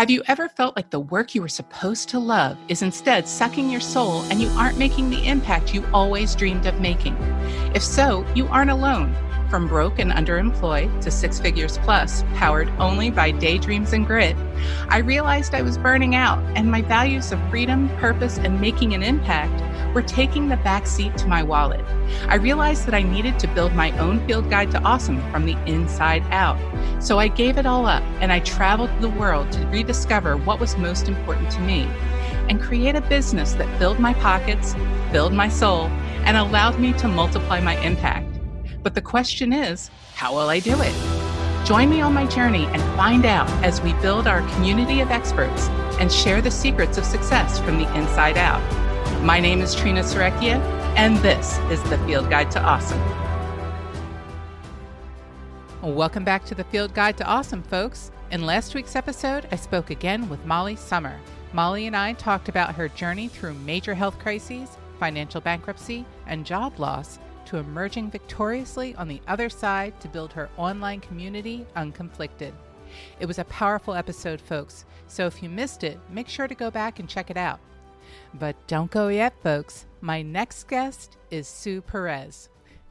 Have you ever felt like the work you were supposed to love is instead sucking your soul and you aren't making the impact you always dreamed of making? If so, you aren't alone. From broke and underemployed to 6 figures plus, powered only by daydreams and grit, I realized I was burning out and my values of freedom, purpose, and making an impact were taking the back seat to my wallet. I realized that I needed to build my own field guide to awesome from the inside out. So I gave it all up and I traveled the world to rediscover what was most important to me and create a business that filled my pockets, filled my soul, and allowed me to multiply my impact. But the question is, how will I do it? Join me on my journey and find out as we build our community of experts and share the secrets of success from the inside out. My name is Trina Serechia, and this is the Field Guide to Awesome. Welcome back to the Field Guide to Awesome, folks. In last week's episode, I spoke again with Molly Summer. Molly and I talked about her journey through major health crises, financial bankruptcy, and job loss, to emerging victoriously on the other side to build her online community unconflicted. It was a powerful episode, folks, so if you missed it, make sure to go back and check it out. But don't go yet, folks. My next guest is Sue Perez.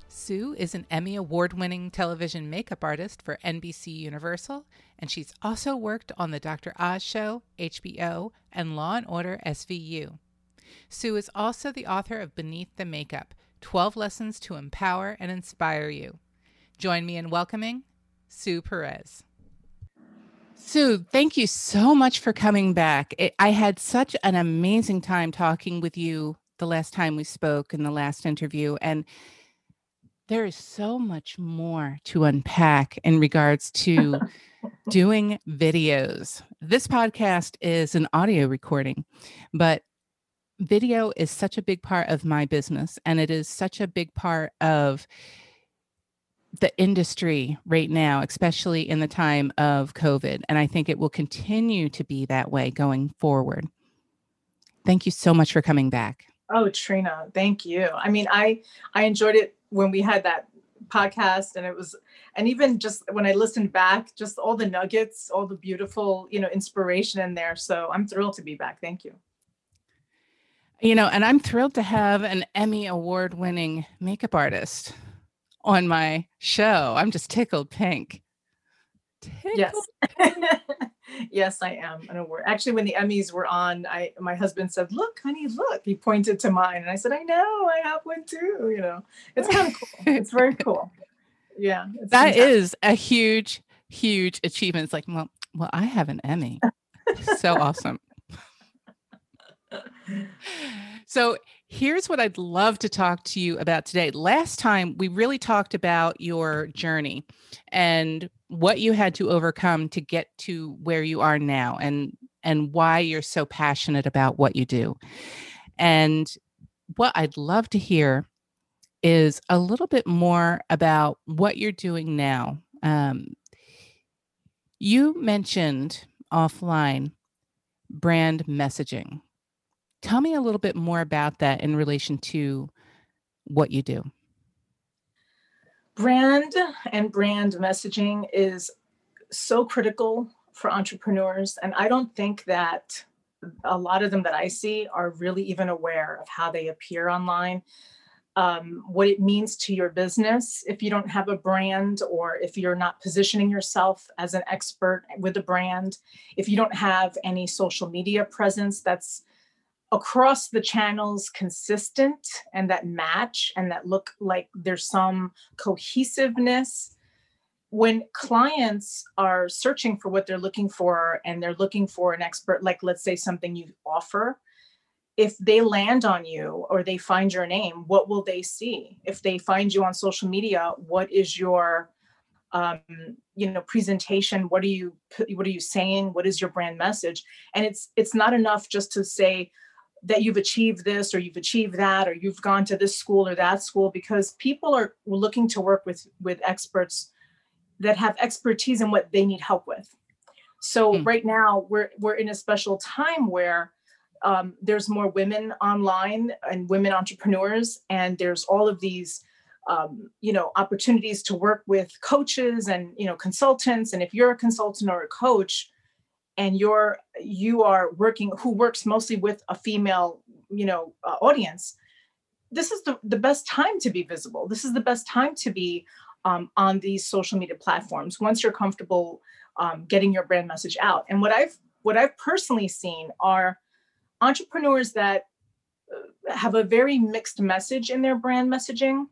Sue is an Emmy award-winning television makeup artist for NBC Universal, and she's also worked on The Dr. Oz Show, HBO, and Law & Order SVU. Sue is also the author of Beneath the Makeup, 12 Lessons to Empower and Inspire You. Join me in welcoming Sue Perez. Sue, thank you so much for coming back. I had such an amazing time talking with you the last time we spoke in the last interview, and there is so much more to unpack in regards to doing videos. This podcast is an audio recording, but video is such a big part of my business, and it is such a big part of the industry right now, especially in the time of COVID. And I think it will continue to be that way going forward. Thank you so much for coming back. Oh, Trina, thank you. I mean, I enjoyed it when we had that podcast, and it was, and even just when I listened back, just all the nuggets, all the beautiful, inspiration in there. So I'm thrilled to be back. Thank you. And I'm thrilled to have an Emmy award-winning makeup artist on my show. I'm just tickled pink. Yes. Yes, I am an award. Actually, when the Emmys were on, my husband said, "Look, honey, look." He pointed to mine, and I said, "I know, I have one too." It's kind of cool. It's very cool. Yeah, that is a huge, huge achievement. It's like, well, I have an Emmy. So awesome. So here's what I'd love to talk to you about today. Last time, we really talked about your journey and what you had to overcome to get to where you are now, and why you're so passionate about what you do. And what I'd love to hear is a little bit more about what you're doing now. You mentioned offline brand messaging. Tell me a little bit more about that in relation to what you do. Brand and brand messaging is so critical for entrepreneurs. And I don't think that a lot of them that I see are really even aware of how they appear online, what it means to your business if you don't have a brand, or if you're not positioning yourself as an expert with a brand, if you don't have any social media presence that's across the channels consistent and that match and that look like there's some cohesiveness. When clients are searching for what they're looking for, and they're looking for an expert, like let's say something you offer, if they land on you or they find your name, what will they see? If they find you on social media, what is your presentation? What are you saying? What is your brand message? And it's not enough just to say that you've achieved this, or you've achieved that, or you've gone to this school or that school, because people are looking to work with experts that have expertise in what they need help with. So right now we're in a special time where there's more women online and women entrepreneurs, and there's all of these opportunities to work with coaches and consultants. And if you're a consultant or a coach, and you are working, who works mostly with a female, audience, this is the best time to be visible. This is the best time to be on these social media platforms once you're comfortable getting your brand message out. And what I've personally seen are entrepreneurs that have a very mixed message in their brand messaging.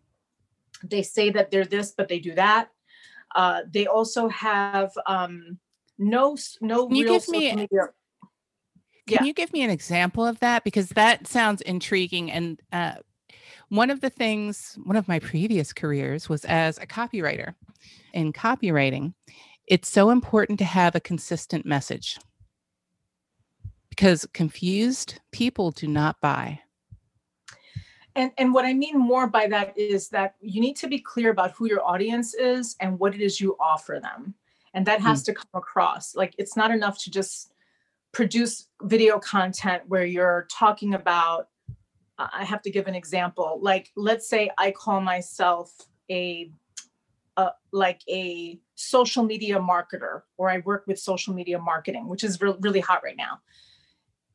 They say that they're this, but they do that. They also have no real social media. Can you give me an example of that? Because that sounds intriguing. And one of my previous careers was as a copywriter. In copywriting, it's so important to have a consistent message because confused people do not buy. And what I mean more by that is that you need to be clear about who your audience is and what it is you offer them. And that has to come across. Like, it's not enough to just produce video content where you're talking about, I have to give an example. Like, let's say I call myself a social media marketer, or I work with social media marketing, which is really hot right now.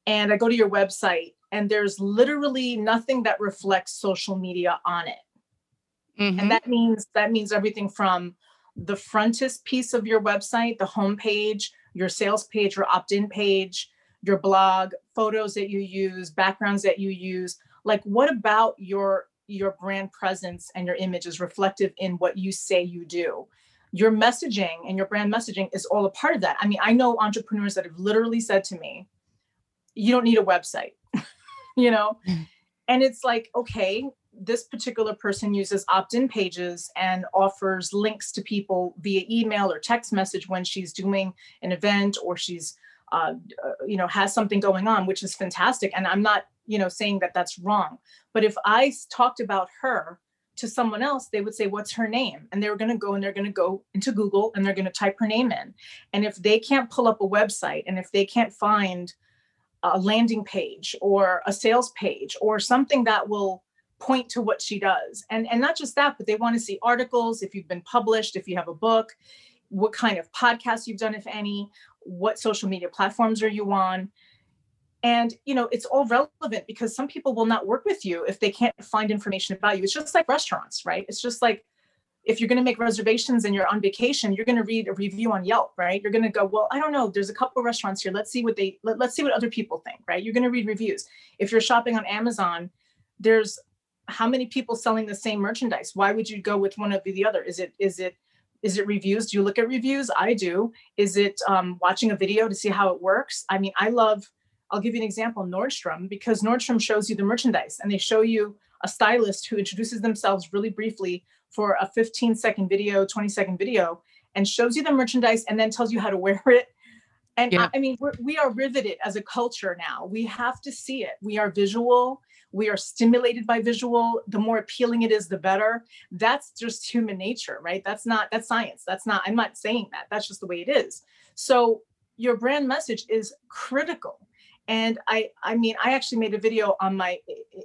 And I go to your website and there's literally nothing that reflects social media on it. Mm-hmm. And that means everything from the frontispiece of your website, the homepage, your sales page, your opt-in page, your blog, photos that you use, backgrounds that you use. Like, what about your brand presence and your image is reflective in what you say you do? Your messaging and your brand messaging is all a part of that. I mean, I know entrepreneurs that have literally said to me, you don't need a website, And it's like, okay, this particular person uses opt-in pages and offers links to people via email or text message when she's doing an event or she's, has something going on, which is fantastic. And I'm not, saying that that's wrong. But if I talked about her to someone else, they would say, what's her name? And they're going to go into Google and they're going to type her name in. And if they can't pull up a website and if they can't find a landing page or a sales page or something that will point to what she does. And not just that, but they want to see articles, if you've been published, if you have a book, what kind of podcast you've done, if any, what social media platforms are you on? And, it's all relevant because some people will not work with you if they can't find information about you. It's just like restaurants, right? It's just like, if you're going to make reservations and you're on vacation, you're going to read a review on Yelp, right? You're going to go, well, I don't know. There's a couple of restaurants here. Let's see what other people think, right? You're going to read reviews. If you're shopping on Amazon, there's how many people selling the same merchandise? Why would you go with one over the other? Is it reviews? Do you look at reviews? I do. Is it watching a video to see how it works? I mean, I'll give you an example, Nordstrom, because Nordstrom shows you the merchandise and they show you a stylist who introduces themselves really briefly for a 15-second video, 20-second video, and shows you the merchandise and then tells you how to wear it. And yeah. We are riveted as a culture now. We have to see it. We are visual. We are stimulated by visual. The more appealing it is, the better. That's just human nature, right? That's science. I'm not saying that. That's just the way it is. So your brand message is critical. And I actually made a video on my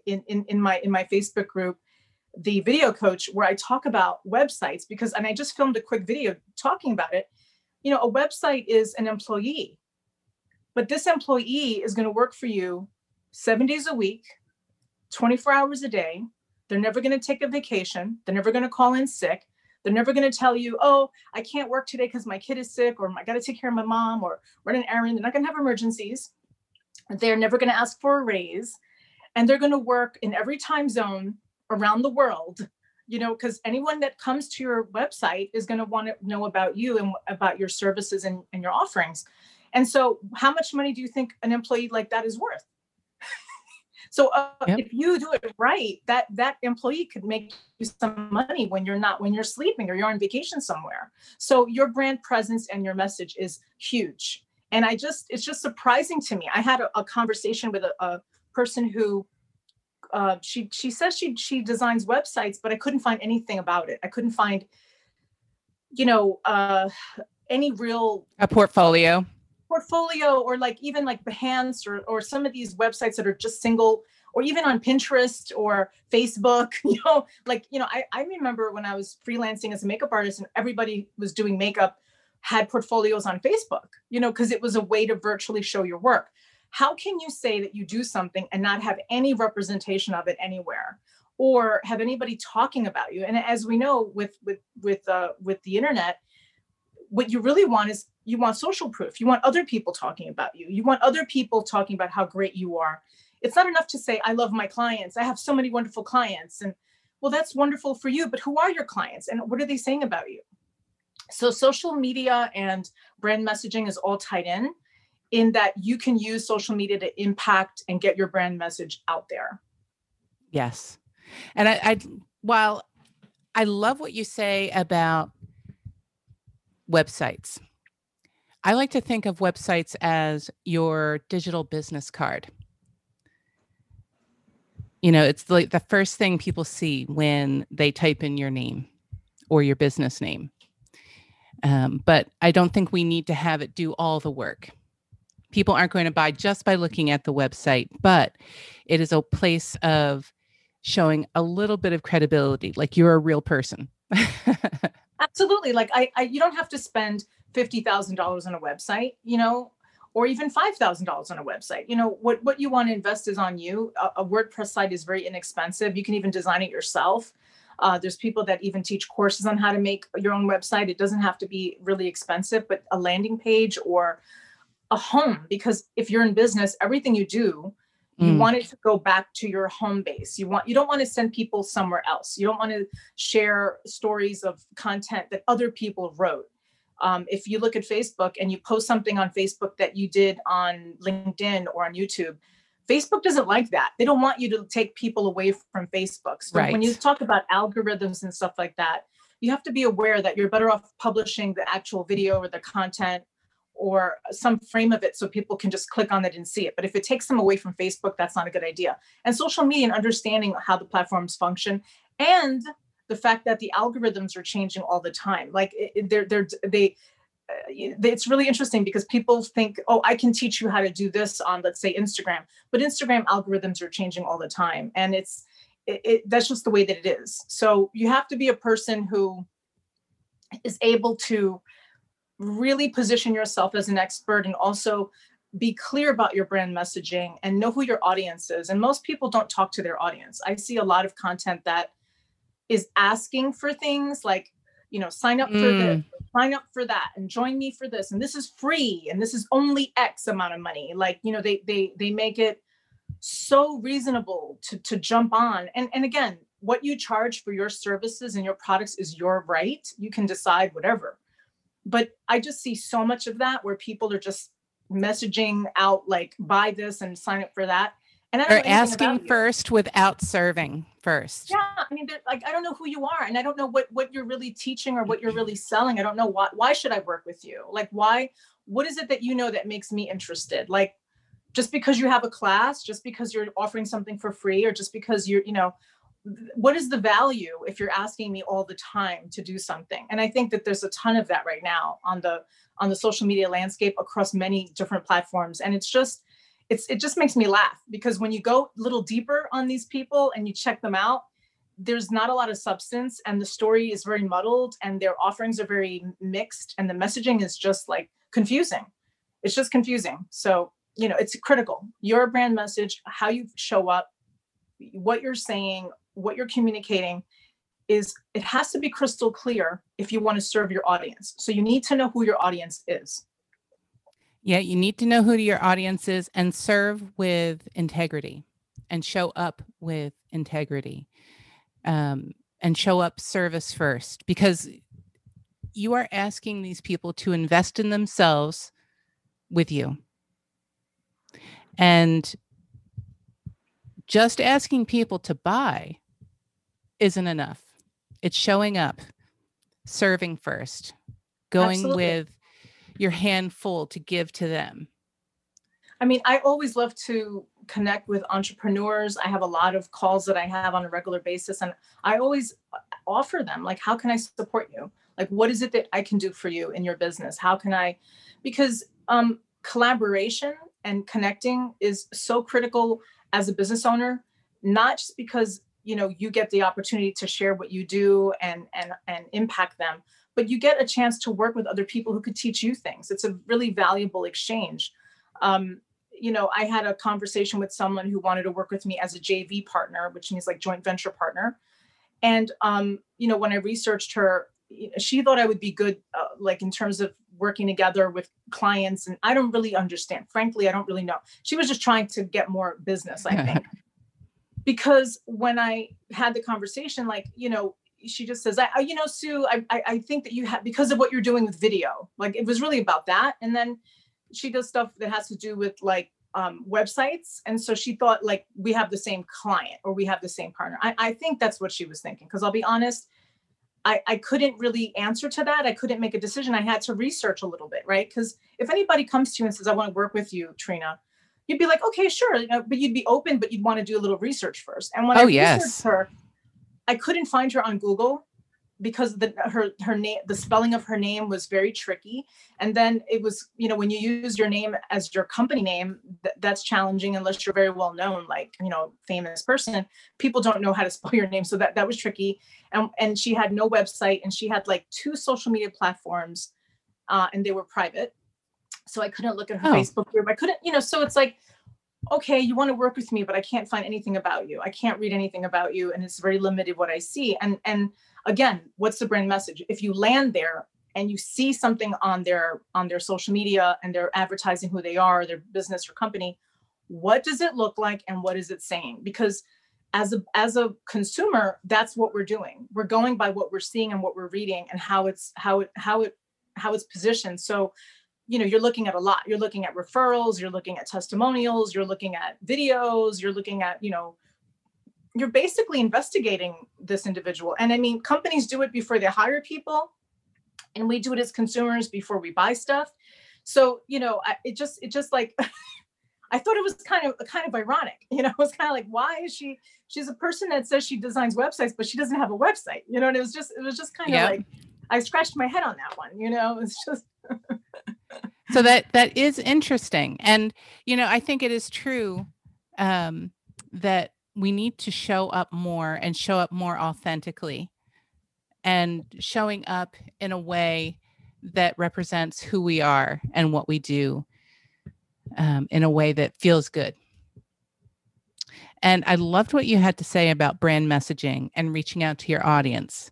Facebook group, The Video Coach, where I talk about websites because I just filmed a quick video talking about it. A website is an employee, but this employee is going to work for you 7 days a week, 24 hours a day. They're never going to take a vacation. They're never going to call in sick. They're never going to tell you, oh, I can't work today because my kid is sick, or I got to take care of my mom, or run an errand. They're not going to have emergencies. They're never going to ask for a raise, and they're going to work in every time zone around the world, because anyone that comes to your website is going to want to know about you and about your services and your offerings. And so how much money do you think an employee like that is worth? So If you do it right, that employee could make you some money when you're sleeping or you're on vacation somewhere. So your brand presence and your message is huge. And it's just surprising to me. I had a conversation with a person who, she says she designs websites, but I couldn't find anything about it. I couldn't find, any real a portfolio or like even like Behance or some of these websites that are just single, or even on Pinterest or Facebook, I remember when I was freelancing as a makeup artist and everybody was doing makeup had portfolios on Facebook, you know, because it was a way to virtually show your work. How can you say that you do something and not have any representation of it anywhere, or have anybody talking about you? And as we know, with the internet, what you really want is, you want social proof. You want other people talking about you. You want other people talking about how great you are. It's not enough to say, I love my clients. I have so many wonderful clients. And well, that's wonderful for you, but who are your clients and what are they saying about you? So social media and brand messaging is all tied in that you can use social media to impact and get your brand message out there. Yes. And while I love what you say about websites, I like to think of websites as your digital business card. You know, it's like the first thing people see when they type in your name or your business name. But I don't think we need to have it do all the work. People aren't going to buy just by looking at the website, but it is a place of showing a little bit of credibility, like you're a real person. Absolutely. Like you don't have to spend $50,000 on a website, you know, or even $5,000 on a website. You know, what you want to invest is on you. A WordPress site is very inexpensive. You can even design it yourself. There's people that even teach courses on how to make your own website. It doesn't have to be really expensive, but a landing page or a home, because if you're in business, everything you do, you want it to go back to your home base. You don't want to send people somewhere else. You don't want to share stories of content that other people wrote. If you look at Facebook and you post something on Facebook that you did on LinkedIn or on YouTube, Facebook doesn't like that. They don't want you to take people away from Facebook. So right. When you talk about algorithms and stuff like that, you have to be aware that you're better off publishing the actual video or the content or some frame of it so people can just click on it and see it. But if it takes them away from Facebook, that's not a good idea. And social media and understanding how the platforms function and the fact that the algorithms are changing all the time. Like it's really interesting because people think, oh, I can teach you how to do this on, let's say, Instagram, but Instagram algorithms are changing all the time. And that's just the way that it is. So you have to be a person who is able to really position yourself as an expert and also be clear about your brand messaging and know who your audience is. And most people don't talk to their audience. I see a lot of content that is asking for things like, you know, sign up for this, sign up for that, and join me for this. And this is free. And this is only X amount of money. Like, you know, they make it so reasonable to jump on. And again, what you charge for your services and your products is your right. You can decide whatever. But I just see so much of that where people are just messaging out, like, buy this and sign up for that. And I don't know asking first without serving first. Yeah. I mean, like, I don't know who you are and I don't know what you're really teaching or what you're really selling. I don't know why should I work with you? Like, what is it that you know that makes me interested? Like, just because you have a class, just because you're offering something for free, or just because you're, you know, what is the value if you're asking me all the time to do something? And I think that there's a ton of that right now on the social media landscape across many different platforms. And it just makes me laugh because when you go a little deeper on these people and you check them out, there's not a lot of substance and the story is very muddled and their offerings are very mixed and the messaging is just like confusing. It's just confusing. So, you know, it's critical. Your brand message, how you show up, what you're saying, what you're communicating it has to be crystal clear if you want to serve your audience. So you need to know who your audience is. Yeah, you need to know who your audience is and serve with integrity and show up with integrity and show up service first, because you are asking these people to invest in themselves with you. And just asking people to buy isn't enough. It's showing up, serving first, going Absolutely. With your handful to give to them. I mean, I always love to connect with entrepreneurs. I have a lot of calls that I have on a regular basis, and I always offer them, like, how can I support you? Like, what is it that I can do for you in your business? How can I, because collaboration and connecting is so critical as a business owner, not just because, you know, you get the opportunity to share what you do and impact them, but you get a chance to work with other people who could teach you things. It's a really valuable exchange. You know, I had a conversation with someone who wanted to work with me as a JV partner, which means like joint venture partner. And, you know, when I researched her, she thought I would be good, like in terms of working together with clients. And I don't really understand. Frankly, I don't really know. She was just trying to get more business, I think. Because when I had the conversation, like, you know, she just says, you know, Sue, I think that you have, because of what you're doing with video, like it was really about that. And then she does stuff that has to do with like websites. And so she thought like we have the same client or we have the same partner. I think that's what she was thinking. Because I'll be honest, I couldn't really answer to that. I couldn't make a decision. I had to research a little bit, right? Because if anybody comes to you and says, I want to work with you, Trina, you'd be like, okay, sure. You know, but you'd be open, but you'd want to do a little research first. And when I researched her, I couldn't find her on Google because her name, the spelling of her name was very tricky. And then it was, you know, when you use your name as your company name, that's challenging unless you're very well known, like, you know, famous person. People don't know how to spell your name. So that was tricky. And she had no website and she had like 2 social media platforms and they were private. So I couldn't look at her Facebook group. I couldn't, you know, so it's like, okay, you want to work with me, but I can't find anything about you. I can't read anything about you. And it's very limited what I see. And again, what's the brand message? If you land there and you see something on their social media and they're advertising who they are, their business or company, what does it look like? And what is it saying? Because as a consumer, that's what we're doing. We're going by what we're seeing and what we're reading and how it's positioned. So, you know, you're looking at a lot. You're looking at referrals, you're looking at testimonials, you're looking at videos, you're looking at, you know, you're basically investigating this individual. And I mean, companies do it before they hire people, and we do it as consumers before we buy stuff. So, you know, it just like, I thought it was kind of ironic, you know, it was kind of like, why is she's a person that says she designs websites, but she doesn't have a website, you know, and it was just kind of like, I scratched my head on that one, you know, it's just. So that is interesting. And, you know, I think it is true that we need to show up more and show up more authentically and showing up in a way that represents who we are and what we do in a way that feels good. And I loved what you had to say about brand messaging and reaching out to your audience.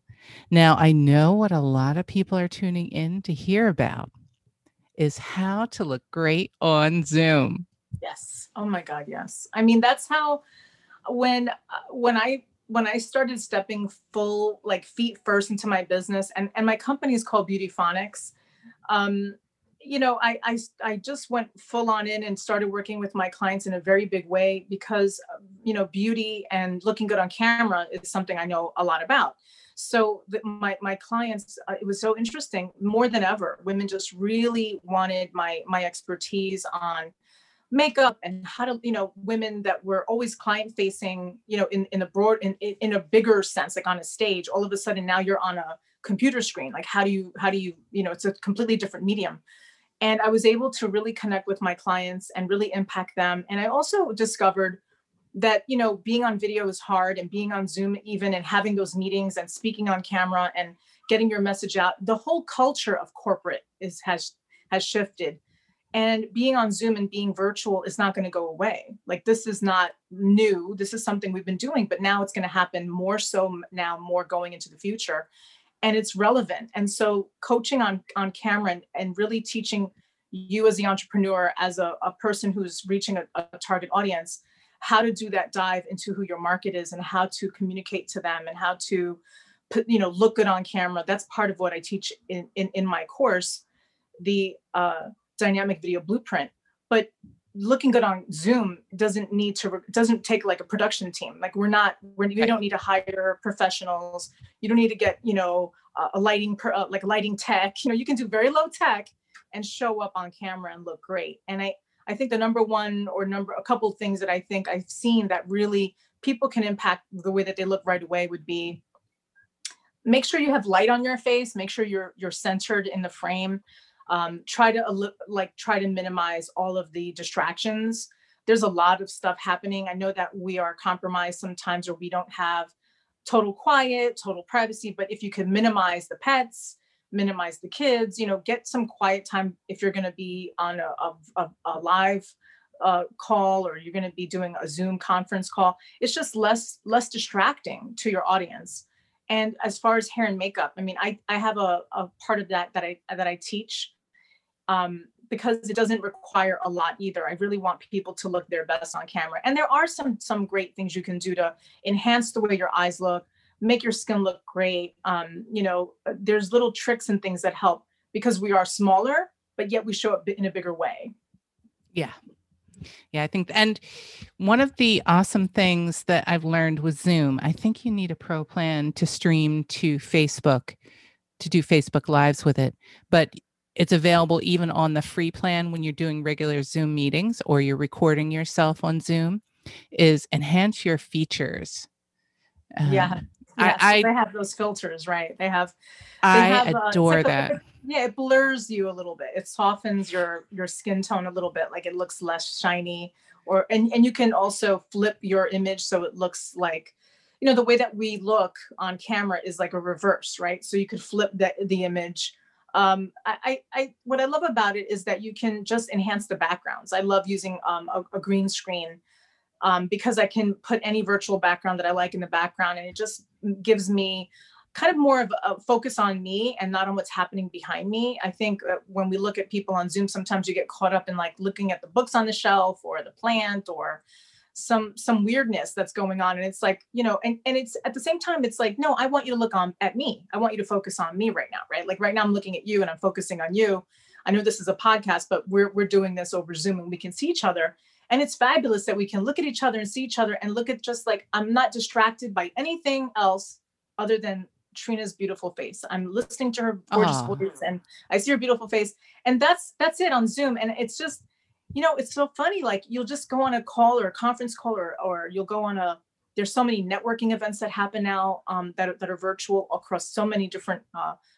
Now, I know what a lot of people are tuning in to hear about is how to look great on Zoom. Yes. Oh my God. Yes. I mean, that's how, when I started stepping full, like feet first into my business and my company is called Beauty Phonics. You know, I just went full on in and started working with my clients in a very big way because, you know, beauty and looking good on camera is something I know a lot about. So my clients, it was so interesting. More than ever, women just really wanted my expertise on makeup and how to, you know, women that were always client facing, you know, in a bigger sense, like on a stage. All of a sudden, now you're on a computer screen. Like how do you, you know, it's a completely different medium. And I was able to really connect with my clients and really impact them. And I also discovered that, you know, being on video is hard and being on Zoom even and having those meetings and speaking on camera and getting your message out. The whole culture of corporate has shifted, and being on Zoom and being virtual is not going to go away. Like, this is not new. This is something we've been doing, but now it's going to happen more so now, more going into the future, and it's relevant. And so coaching on camera and really teaching you as the entrepreneur, as a person who's reaching a target audience, how to do that dive into who your market is and how to communicate to them and how to put, you know, look good on camera. That's part of what I teach in my course, the Dynamic Video Blueprint. But looking good on Zoom doesn't take like a production team. Like we don't need to hire professionals. You don't need to get, you know, a lighting tech. You know, you can do very low tech and show up on camera and look great. And I think the a couple of things that I think I've seen that really people can impact the way that they look right away would be, make sure you have light on your face, make sure you're centered in the frame. Try to minimize all of the distractions. There's a lot of stuff happening. I know that we are compromised sometimes, or we don't have total quiet, total privacy, but if you could minimize the pets, minimize the kids, you know, get some quiet time if you're going to be on a live call or you're going to be doing a Zoom conference call. It's just less distracting to your audience. And as far as hair and makeup, I mean, I have a part of that I teach because it doesn't require a lot either. I really want people to look their best on camera. And there are some great things you can do to enhance the way your eyes look, make your skin look great. You know, there's little tricks and things that help because we are smaller, but yet we show up in a bigger way. Yeah. Yeah, I think. And one of the awesome things that I've learned with Zoom, I think you need a pro plan to stream to Facebook, to do Facebook Lives with it. But it's available even on the free plan when you're doing regular Zoom meetings or you're recording yourself on Zoom, is enhance your features. Yeah. They have those filters, right? Adore that. It blurs you a little bit. It softens your skin tone a little bit. Like it looks less shiny, and you can also flip your image. So it looks like, you know, the way that we look on camera is like a reverse, right? So you could flip the image. What I love about it is that you can just enhance the backgrounds. I love using a green screen because I can put any virtual background that I like in the background. And it just gives me kind of more of a focus on me and not on what's happening behind me. I think when we look at people on Zoom, sometimes you get caught up in like looking at the books on the shelf or the plant or some weirdness that's going on. And it's like, you know, and it's at the same time, it's like, no, I want you to look at me. I want you to focus on me right now, right? Like right now I'm looking at you and I'm focusing on you. I know this is a podcast, but we're doing this over Zoom and we can see each other. And it's fabulous that we can look at each other and see each other and look at just like, I'm not distracted by anything else other than Trina's beautiful face. I'm listening to her gorgeous voice and I see her beautiful face. And that's it on Zoom. And it's just, you know, it's so funny. Like you'll just go on a call or a conference call or you'll go on there's so many networking events that happen now that are virtual across so many different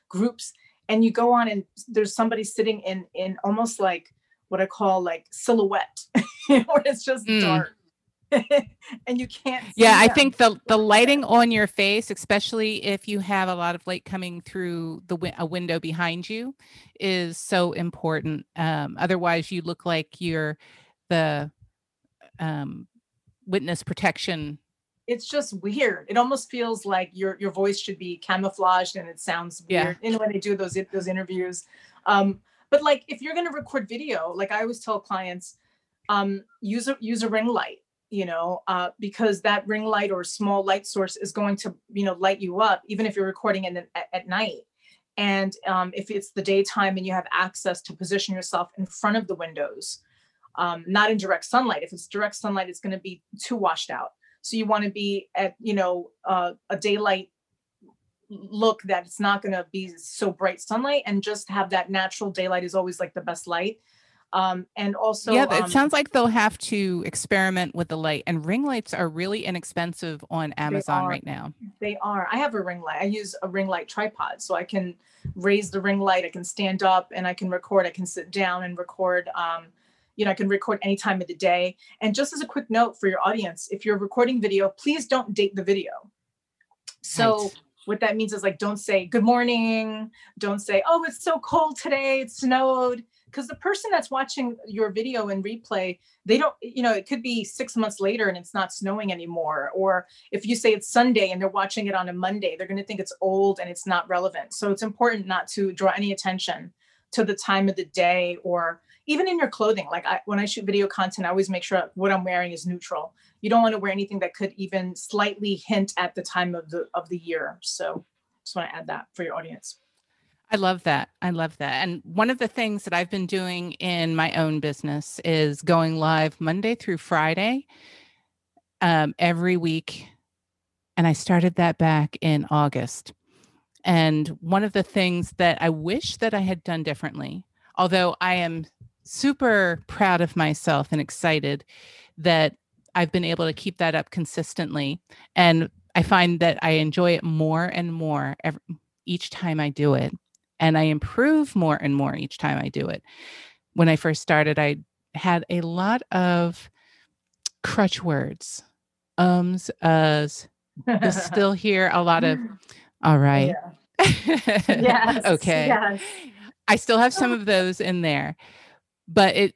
groups. And you go on and there's somebody sitting in almost like, what I call like silhouette, where it's just dark and you can't see them. I think the lighting on your face, especially if you have a lot of light coming through a window behind you, is so important. Otherwise you look like you're the witness protection. It's just weird. It almost feels like your voice should be camouflaged and it sounds weird. You know, when they do those interviews, but like, if you're going to record video, like I always tell clients, use a ring light, you know, because that ring light or small light source is going to, you know, light you up, even if you're recording at night. And if it's the daytime and you have access to position yourself in front of the windows, not in direct sunlight. If it's direct sunlight, it's going to be too washed out. So you want to be at, you know, a daylight look that it's not going to be so bright sunlight, and just have that natural daylight is always like the best light. And also, it sounds like they'll have to experiment with the light, and ring lights are really inexpensive on Amazon right now. They are. I have a ring light. I use a ring light tripod, so I can raise the ring light. I can stand up and I can record. I can sit down and record. You know, I can record any time of the day. And just as a quick note for your audience, if you're recording video, please don't date the video. So what that means is like, don't say good morning. Don't say, oh, it's so cold today. It snowed. Because the person that's watching your video in replay, they don't, you know, it could be 6 months later and it's not snowing anymore. Or if you say it's Sunday and they're watching it on a Monday, they're going to think it's old and it's not relevant. So it's important not to draw any attention to the time of the day or even in your clothing. Like when I shoot video content, I always make sure what I'm wearing is neutral. You don't want to wear anything that could even slightly hint at the time of the year. So just want to add that for your audience. I love that. And one of the things that I've been doing in my own business is going live Monday through Friday every week. And I started that back in August. And one of the things that I wish that I had done differently, although I am super proud of myself and excited that I've been able to keep that up consistently. And I find that I enjoy it more and more each time I do it. And I improve more and more each time I do it. When I first started, I had a lot of crutch words. You'll still hear a lot of, all right, Yes. Okay. Yes. I still have some of those in there, but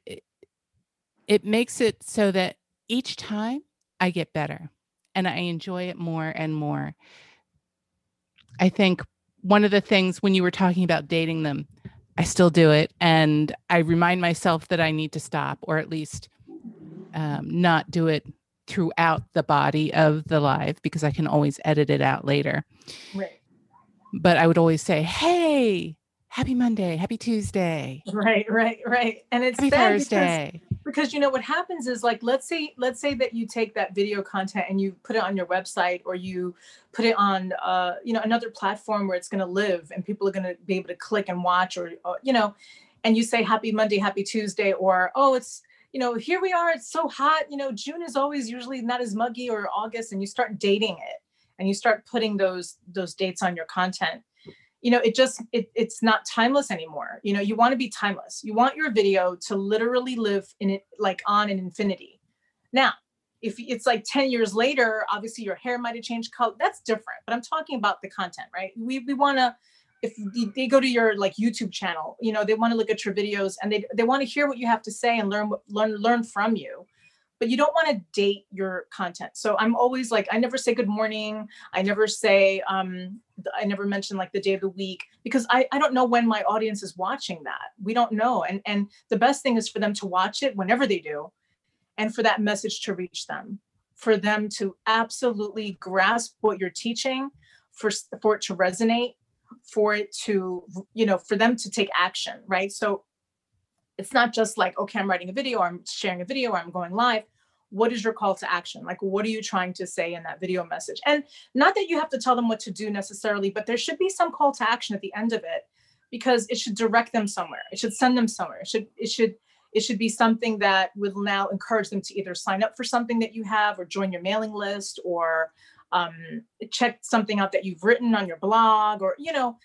it makes it so that each time I get better and I enjoy it more and more. I think one of the things when you were talking about dating them, I still do it. And I remind myself that I need to stop, or at least not do it throughout the body of the live, because I can always edit it out later. Right. But I would always say, hey, happy Monday, happy Tuesday. Right. And it's happy Thursday. Because you know what happens is, like, let's say that you take that video content and you put it on your website, or you put it on, another platform where it's going to live and people are going to be able to click and watch, or and you say happy Monday, happy Tuesday, or, oh, it's, here we are, it's so hot, June is always usually not as muggy, or August, and you start dating it and you start putting those dates on your content. It's not timeless anymore. You want to be timeless. You want your video to literally live in it, like on an infinity. Now, if it's like 10 years later, obviously your hair might've changed color. That's different, but I'm talking about the content, right? We want to, if they go to your like YouTube channel, they want to look at your videos and they want to hear what you have to say and learn from you. But you don't want to date your content. So I'm always like, I never say good morning. I never say, I never mention like the day of the week, because I don't know when my audience is watching that. We don't know. And the best thing is for them to watch it whenever they do, and for that message to reach them, for them to absolutely grasp what you're teaching, for it to resonate, for it to, for them to take action, right? So it's not just like, okay, I'm writing a video, or I'm sharing a video, or I'm going live. What is your call to action? Like, what are you trying to say in that video message? And not that you have to tell them what to do necessarily, but there should be some call to action at the end of it, because it should direct them somewhere. It should send them somewhere. It should be something that will now encourage them to either sign up for something that you have, or join your mailing list, or check something out that you've written on your blog, or,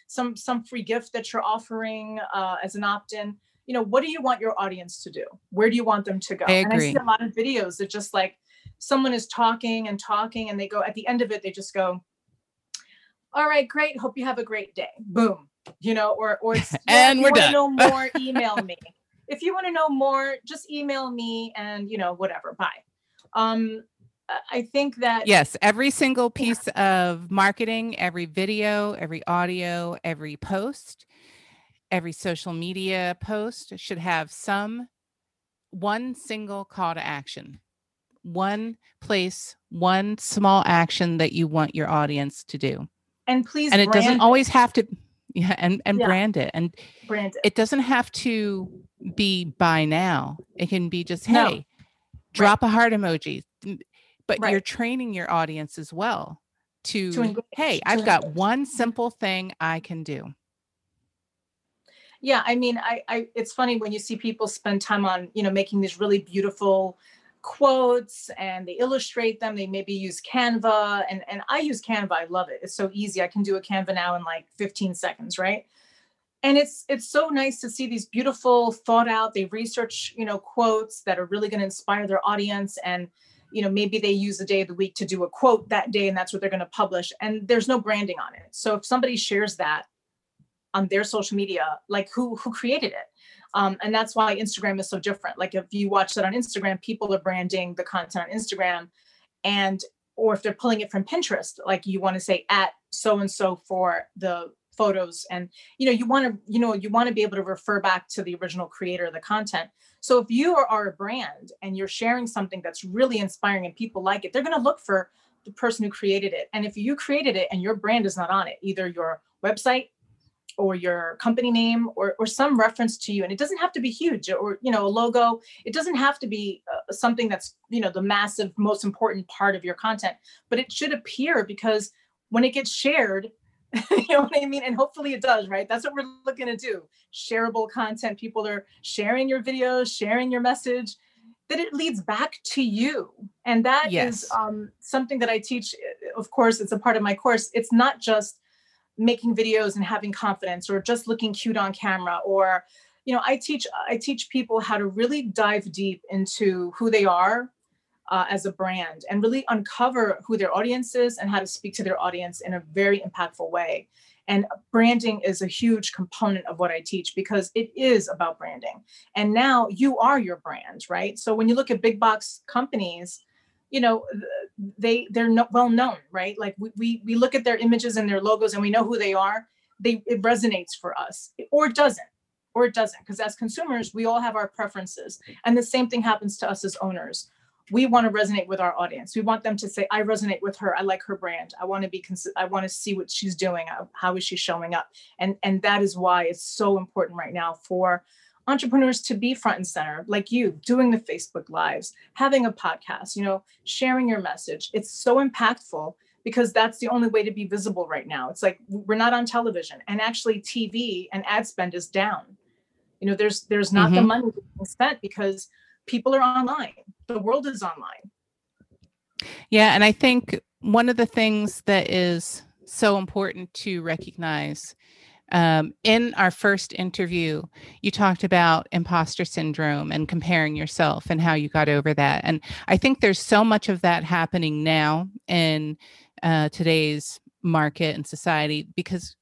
some free gift that you're offering as an opt-in. What do you want your audience to do? Where do you want them to go? I agree. And I see a lot of videos that just like someone is talking and they go at the end of it, they just go, all right, great. Hope you have a great day. Boom. Or it's, and we're done. If you want to know more, email me. If you want to know more, just email me and whatever. Bye. I think that. Yes. Every single piece of marketing, every video, every audio, every post, every social media post should have one single call to action, one place, one small action that you want your audience to do. And please, and it doesn't always have to, brand it. And brand it. It doesn't have to be by now. It can be just, hey, drop a heart emoji. But you're training your audience as well to engage, hey, I've got one simple thing I can do. Yeah. I mean, I it's funny when you see people spend time on, making these really beautiful quotes, and they illustrate them. They maybe use Canva, and I use Canva. I love it. It's so easy. I can do a Canva now in like 15 seconds. Right. And it's so nice to see these beautiful thought out, they research, quotes that are really going to inspire their audience. And, maybe they use the day of the week to do a quote that day, and that's what they're going to publish. And there's no branding on it. So if somebody shares that on their social media, like who created it? And that's why Instagram is so different. Like if you watch that on Instagram, people are branding the content on Instagram, or if they're pulling it from Pinterest, like you want to say at so-and-so for the photos. And, you want to be able to refer back to the original creator of the content. So if you are a brand and you're sharing something that's really inspiring and people like it, they're going to look for the person who created it. And if you created it and your brand is not on it, either your website or your company name, or some reference to you. And it doesn't have to be huge, or, a logo. It doesn't have to be something that's, the massive, most important part of your content, but it should appear, because when it gets shared, what I mean? And hopefully it does, right? That's what we're looking to do. Shareable content. People are sharing your videos, sharing your message, that it leads back to you. And that is something that I teach. Of course, it's a part of my course. It's not just making videos and having confidence, or just looking cute on camera, or, I teach people how to really dive deep into who they are as a brand, and really uncover who their audience is and how to speak to their audience in a very impactful way. And branding is a huge component of what I teach because it is about branding. And now you are your brand, right? So when you look at big box companies, you know, they're not well known, right? Like we look at their images and their logos and we know who they are. It resonates for us, or it doesn't, because as consumers, we all have our preferences. And the same thing happens to us as owners. We want to resonate with our audience. We want them to say, I resonate with her. I like her brand. I want to see what she's doing. How is she showing up? And that is why it's so important right now for entrepreneurs to be front and center, like you, doing the Facebook Lives, having a podcast, you know, sharing your message. It's so impactful because that's the only way to be visible right now. It's like, we're not on television, and actually TV and ad spend is down. You know, there's not the money being spent because people are online. The world is online. Yeah. And I think one of the things that is so important to recognize, in our first interview, you talked about imposter syndrome and comparing yourself and how you got over that. And I think there's so much of that happening now in today's market and society, because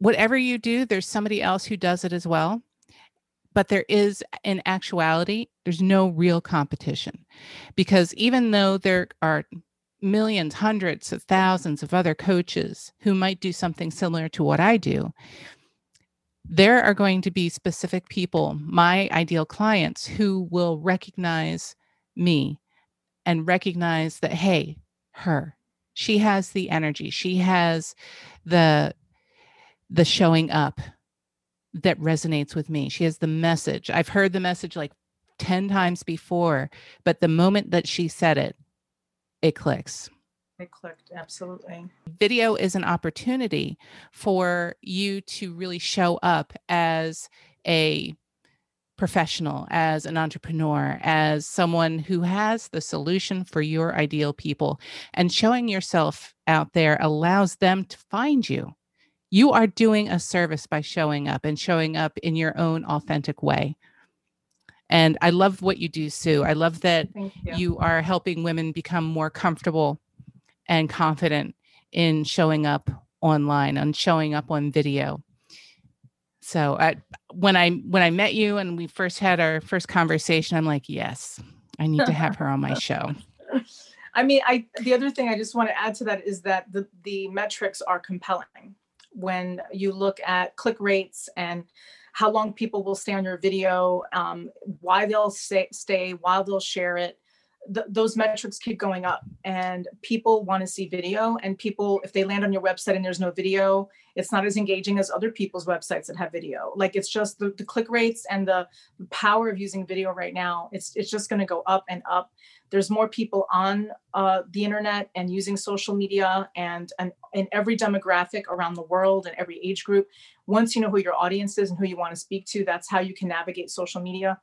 whatever you do, there's somebody else who does it as well. But there is, in actuality, there's no real competition, because even though there are millions, hundreds of thousands of other coaches who might do something similar to what I do, there are going to be specific people, my ideal clients, who will recognize me and recognize that, hey, her, she has the energy, she has the showing up that resonates with me. She has the message. I've heard the message like 10 times before, but the moment that she said it, it clicks. It clicked. Absolutely. Video is an opportunity for you to really show up as a professional, as an entrepreneur, as someone who has the solution for your ideal people. And showing yourself out there allows them to find you. You are doing a service by showing up and showing up in your own authentic way. And I love what you do, Sue. I love that you are helping women become more comfortable and confident in showing up online and showing up on video. So when I met you and we first had our first conversation, I'm like, yes, I need to have her on my show. I mean, the other thing I just want to add to that is that the metrics are compelling. When you look at click rates and how long people will stay on your video, why they'll stay, why they'll share it, those metrics keep going up. And people want to see video. And people, if they land on your website and there's no video, it's not as engaging as other people's websites that have video. Like, it's just the click rates and the power of using video right now. It's just going to go up and up. There's more people on the internet and using social media and in every demographic around the world and every age group. Once you know who your audience is and who you want to speak to, that's how you can navigate social media.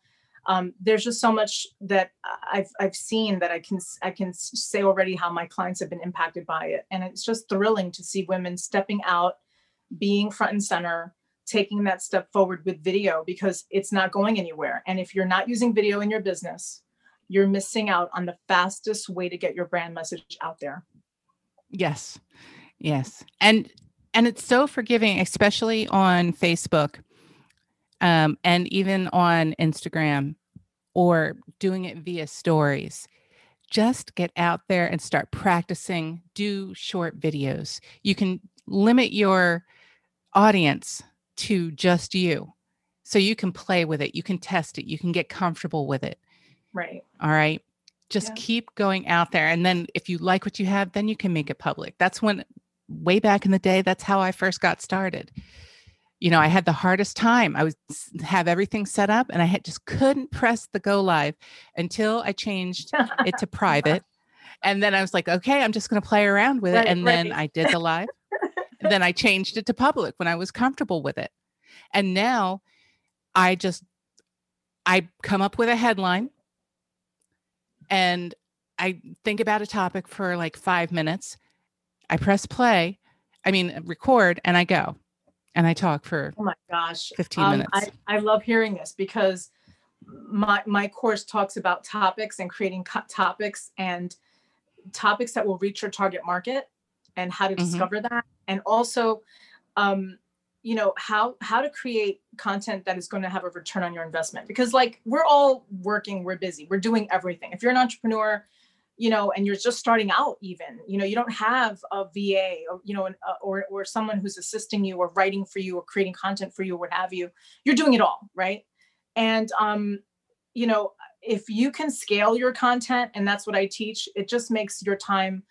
There's just so much that I've seen that I can say already how my clients have been impacted by it. And it's just thrilling to see women stepping out, being front and center, taking that step forward with video, because it's not going anywhere. And if you're not using video in your business, you're missing out on the fastest way to get your brand message out there. Yes. Yes. And it's so forgiving, especially on Facebook, and even on Instagram, or doing it via stories. Just get out there and start practicing. Do short videos. You can limit your audience to just you. So you can play with it. You can test it. You can get comfortable with it. Right. All right. Just keep going out there. And then if you like what you have, then you can make it public. That's when, way back in the day, that's how I first got started. You know, I had the hardest time. I would have everything set up and I just couldn't press the go live until I changed it to private. And then I was like, okay, I'm just going to play around with it. And then I did the live. Then I changed it to public when I was comfortable with it. And now I come up with a headline. And I think about a topic for like 5 minutes. I press play, record, and I go. And I talk for 15 minutes. I love hearing this, because my course talks about topics and creating topics that will reach your target market and how to discover that. And also you know, how to create content that is going to have a return on your investment. Because like, we're all working, we're busy, we're doing everything. If you're an entrepreneur, you know, and you're just starting out, even, you know, you don't have a VA or, you know, or someone who's assisting you or writing for you or creating content for you or what have you, you're doing it all, right? And, you know, if you can scale your content, and that's what I teach, it just makes your time,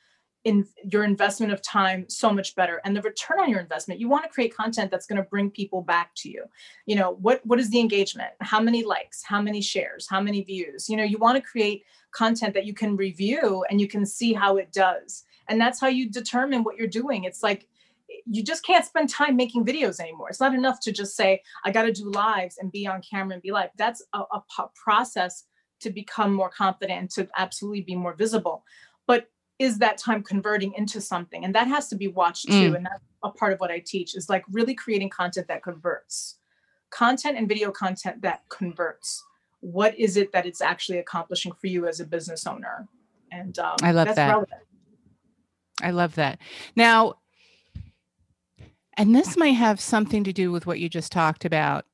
in your investment of time, so much better. And the return on your investment, you want to create content that's going to bring people back to you. You know, what is the engagement? How many likes, how many shares, how many views? You know, you want to create content that you can review and you can see how it does. And that's how you determine what you're doing. It's like, you just can't spend time making videos anymore. It's not enough to just say, I got to do lives and be on camera and be live. That's a process to become more confident and to absolutely be more visible. But is that time converting into something? And that has to be watched too. And that's a part of what I teach, is like really creating content that converts. Content and video content that converts. What is it that it's actually accomplishing for you as a business owner? And I love that. Relevant. I love that. Now, and this might have something to do with what you just talked about.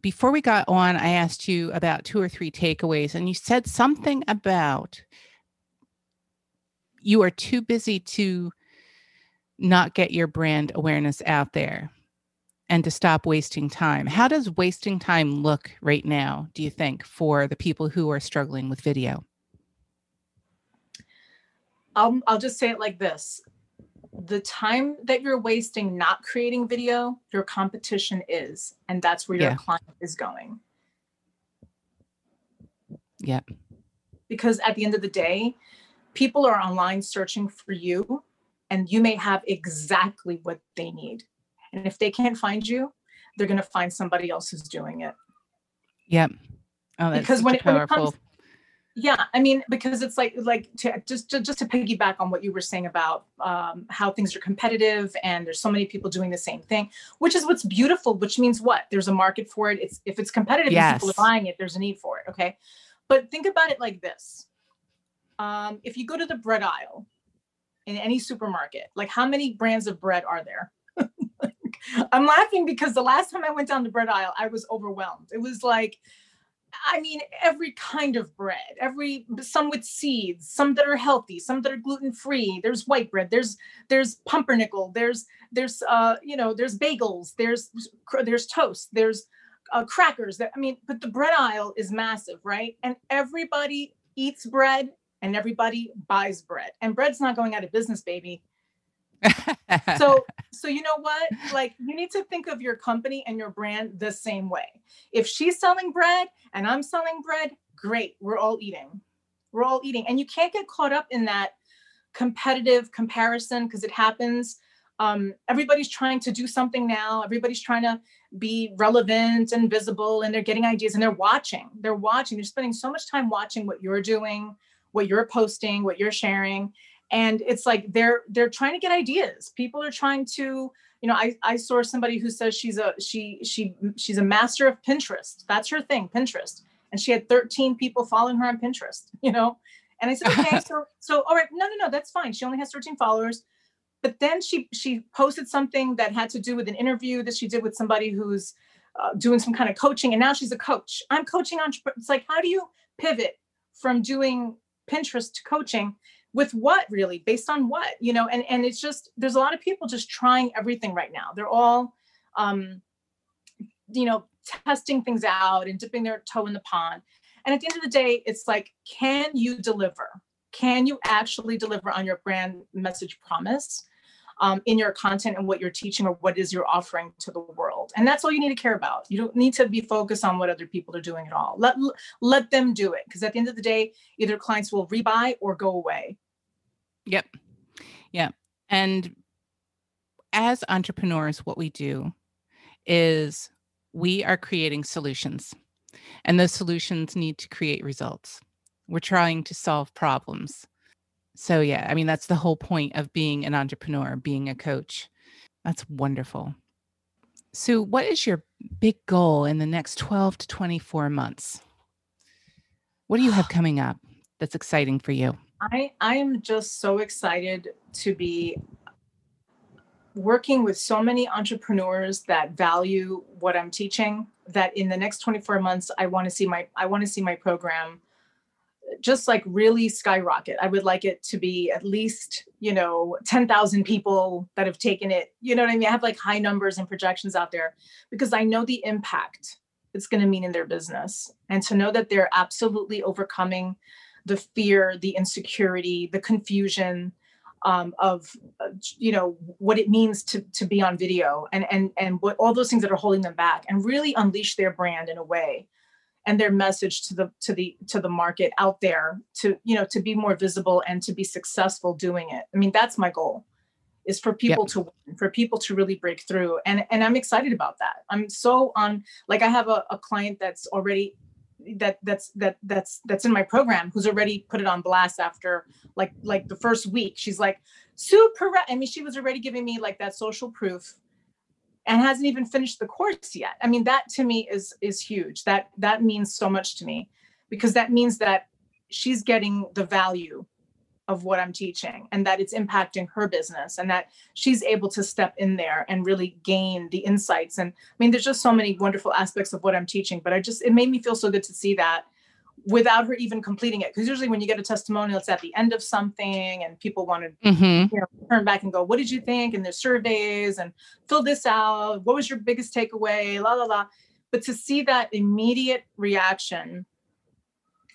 Before we got on, I asked you about 2 or 3 takeaways, and you said something about you are too busy to not get your brand awareness out there and to stop wasting time. How does wasting time look right now, do you think, for the people who are struggling with video? I'll just say it like this. The time that you're wasting not creating video, your competition is, and that's where your client is going. Yeah. Because at the end of the day, people are online searching for you, and you may have exactly what they need. And if they can't find you, they're going to find somebody else who's doing it. Yep. Oh, that's because when it comes, yeah, I mean, because it's like to piggyback on what you were saying about how things are competitive and there's so many people doing the same thing, which is what's beautiful, which means what? There's a market for it. If it's competitive, people are buying it, there's a need for it. Okay. But think about it like this. If you go to the bread aisle in any supermarket, like how many brands of bread are there? I'm laughing because the last time I went down the bread aisle, I was overwhelmed. It was like, I mean, every kind of bread, some with seeds, some that are healthy, some that are gluten-free. There's white bread. There's pumpernickel. There's bagels. There's toast. There's crackers. But the bread aisle is massive, right? And everybody eats bread. And everybody buys bread, and bread's not going out of business, baby. So you know what? Like, you need to think of your company and your brand the same way. If she's selling bread and I'm selling bread, great. We're all eating. And you can't get caught up in that competitive comparison, because it happens. Everybody's trying to do something now. Everybody's trying to be relevant and visible, and they're getting ideas, and they're watching. They're spending so much time watching what you're doing, what you're posting, what you're sharing. And it's like, they're trying to get ideas. People are trying to, you know, I saw somebody who says she's a master of Pinterest. That's her thing, Pinterest. And she had 13 people following her on Pinterest, you know? And I said, okay, so all right, no, that's fine. She only has 13 followers. But then she posted something that had to do with an interview that she did with somebody who's doing some kind of coaching. And now she's a coach. I'm coaching entrepreneurs. It's like, how do you pivot from doing Pinterest to coaching? With what, really? Based on what? You know, and it's just, there's a lot of people just trying everything right now. They're all, you know, testing things out and dipping their toe in the pond. And at the end of the day, it's like, can you deliver? Can you actually deliver on your brand message promise in your content and what you're teaching, or what is your offering to the world? And that's all you need to care about. You don't need to be focused on what other people are doing at all. Let them do it. Because at the end of the day, either clients will rebuy or go away. Yep. Yeah. And as entrepreneurs, what we do is we are creating solutions, and those solutions need to create results. We're trying to solve problems. So yeah, I mean, that's the whole point of being an entrepreneur, being a coach. That's wonderful. Sue, what is your big goal in the next 12 to 24 months? What do you have coming up that's exciting for you? I am just so excited to be working with so many entrepreneurs that value what I'm teaching that in the next 24 months, I want to see my program just like really skyrocket. I would like it to be at least, 10,000 people that have taken it. You know what I mean? I have like high numbers and projections out there because I know the impact it's going to mean in their business. And to know that they're absolutely overcoming the fear, the insecurity, the confusion of what it means to be on video and what all those things that are holding them back, and really unleash their brand in a way and their message to the market out there to be more visible and to be successful doing it. I mean, that's my goal, is for people to win, for people to really break through. And I'm excited about that. I'm so on, I have a client that's already, that's in my program, who's already put it on blast after like the first week. She's like, Sue Perez. I mean, she was already giving me like that social proof and hasn't even finished the course yet. I mean, that to me is huge. That means so much to me, because that means that she's getting the value of what I'm teaching and that it's impacting her business, and that she's able to step in there and really gain the insights. And I mean, there's just so many wonderful aspects of what I'm teaching, but it made me feel so good to see that without her even completing it. Because usually when you get a testimonial, it's at the end of something and people want to turn back and go, what did you think? And there's surveys and fill this out. What was your biggest takeaway? La, la, la. But to see that immediate reaction,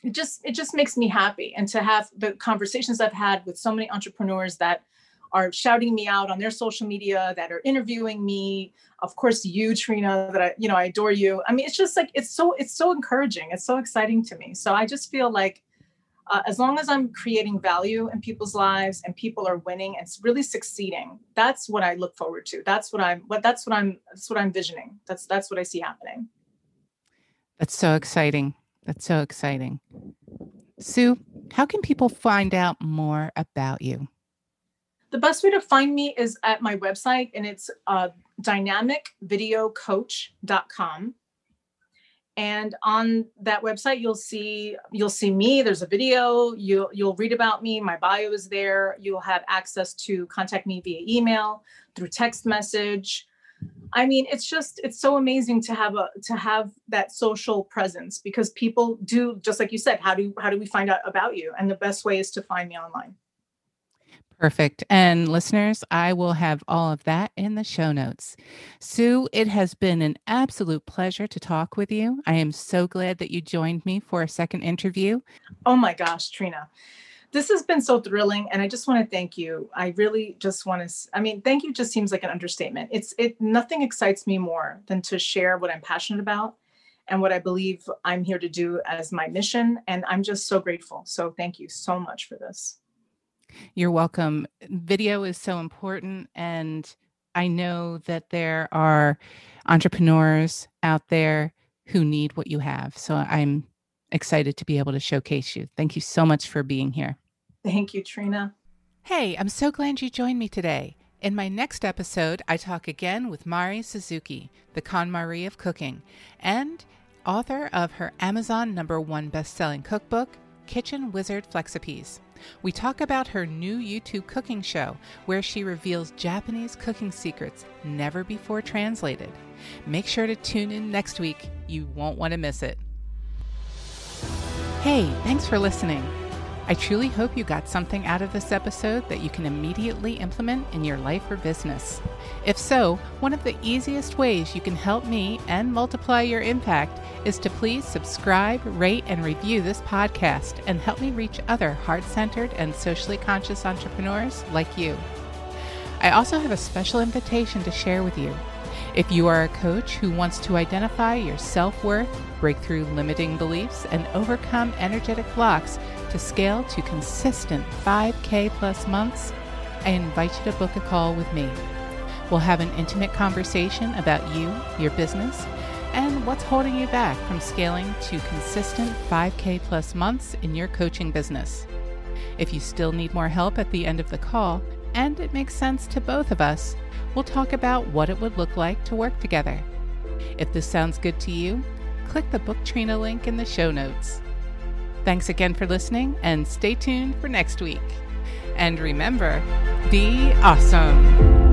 it just makes me happy. And to have the conversations I've had with so many entrepreneurs that are shouting me out on their social media, that are interviewing me, of course, you, Trina, that I adore you. I mean, it's just like, it's so encouraging. It's so exciting to me. So I just feel like as long as I'm creating value in people's lives and people are winning and really succeeding, that's what I look forward to. That's what I'm envisioning. That's what I see happening. That's so exciting. That's so exciting. Sue, how can people find out more about you? The best way to find me is at my website, and it's dynamicvideocoach.com. And on that website, you'll see me. There's a video. You'll read about me. My bio is there. You'll have access to contact me via email, through text message. I mean, it's so amazing to have that social presence, because people do, just like you said, how do we find out about you? And the best way is to find me online. Perfect. And listeners, I will have all of that in the show notes. Sue, it has been an absolute pleasure to talk with you. I am so glad that you joined me for a second interview. Oh my gosh, Trina. This has been so thrilling, and I just want to thank you. I really just want to, thank you just seems like an understatement. Nothing excites me more than to share what I'm passionate about and what I believe I'm here to do as my mission, and I'm just so grateful. So thank you so much for this. You're welcome. Video is so important, and I know that there are entrepreneurs out there who need what you have. So I'm excited to be able to showcase you. Thank you so much for being here. Thank you, Trina. Hey, I'm so glad you joined me today. In my next episode, I talk again with Mari Suzuki, the Con Marie of cooking, and author of her Amazon #1 best-selling cookbook, Kitchen Wizard FlexiPees. We talk about her new YouTube cooking show, where she reveals Japanese cooking secrets never before translated. Make sure to tune in next week. You won't want to miss it. Hey, thanks for listening. I truly hope you got something out of this episode that you can immediately implement in your life or business. If so, one of the easiest ways you can help me and multiply your impact is to please subscribe, rate, and review this podcast, and help me reach other heart-centered and socially conscious entrepreneurs like you. I also have a special invitation to share with you. If you are a coach who wants to identify your self-worth, break through limiting beliefs, and overcome energetic blocks to scale to consistent 5K plus months, I invite you to book a call with me. We'll have an intimate conversation about you, your business, and what's holding you back from scaling to consistent 5K plus months in your coaching business. If you still need more help at the end of the call, and it makes sense to both of us, we'll talk about what it would look like to work together. If this sounds good to you, click the Book Trina link in the show notes. Thanks again for listening, and stay tuned for next week. And remember, be awesome.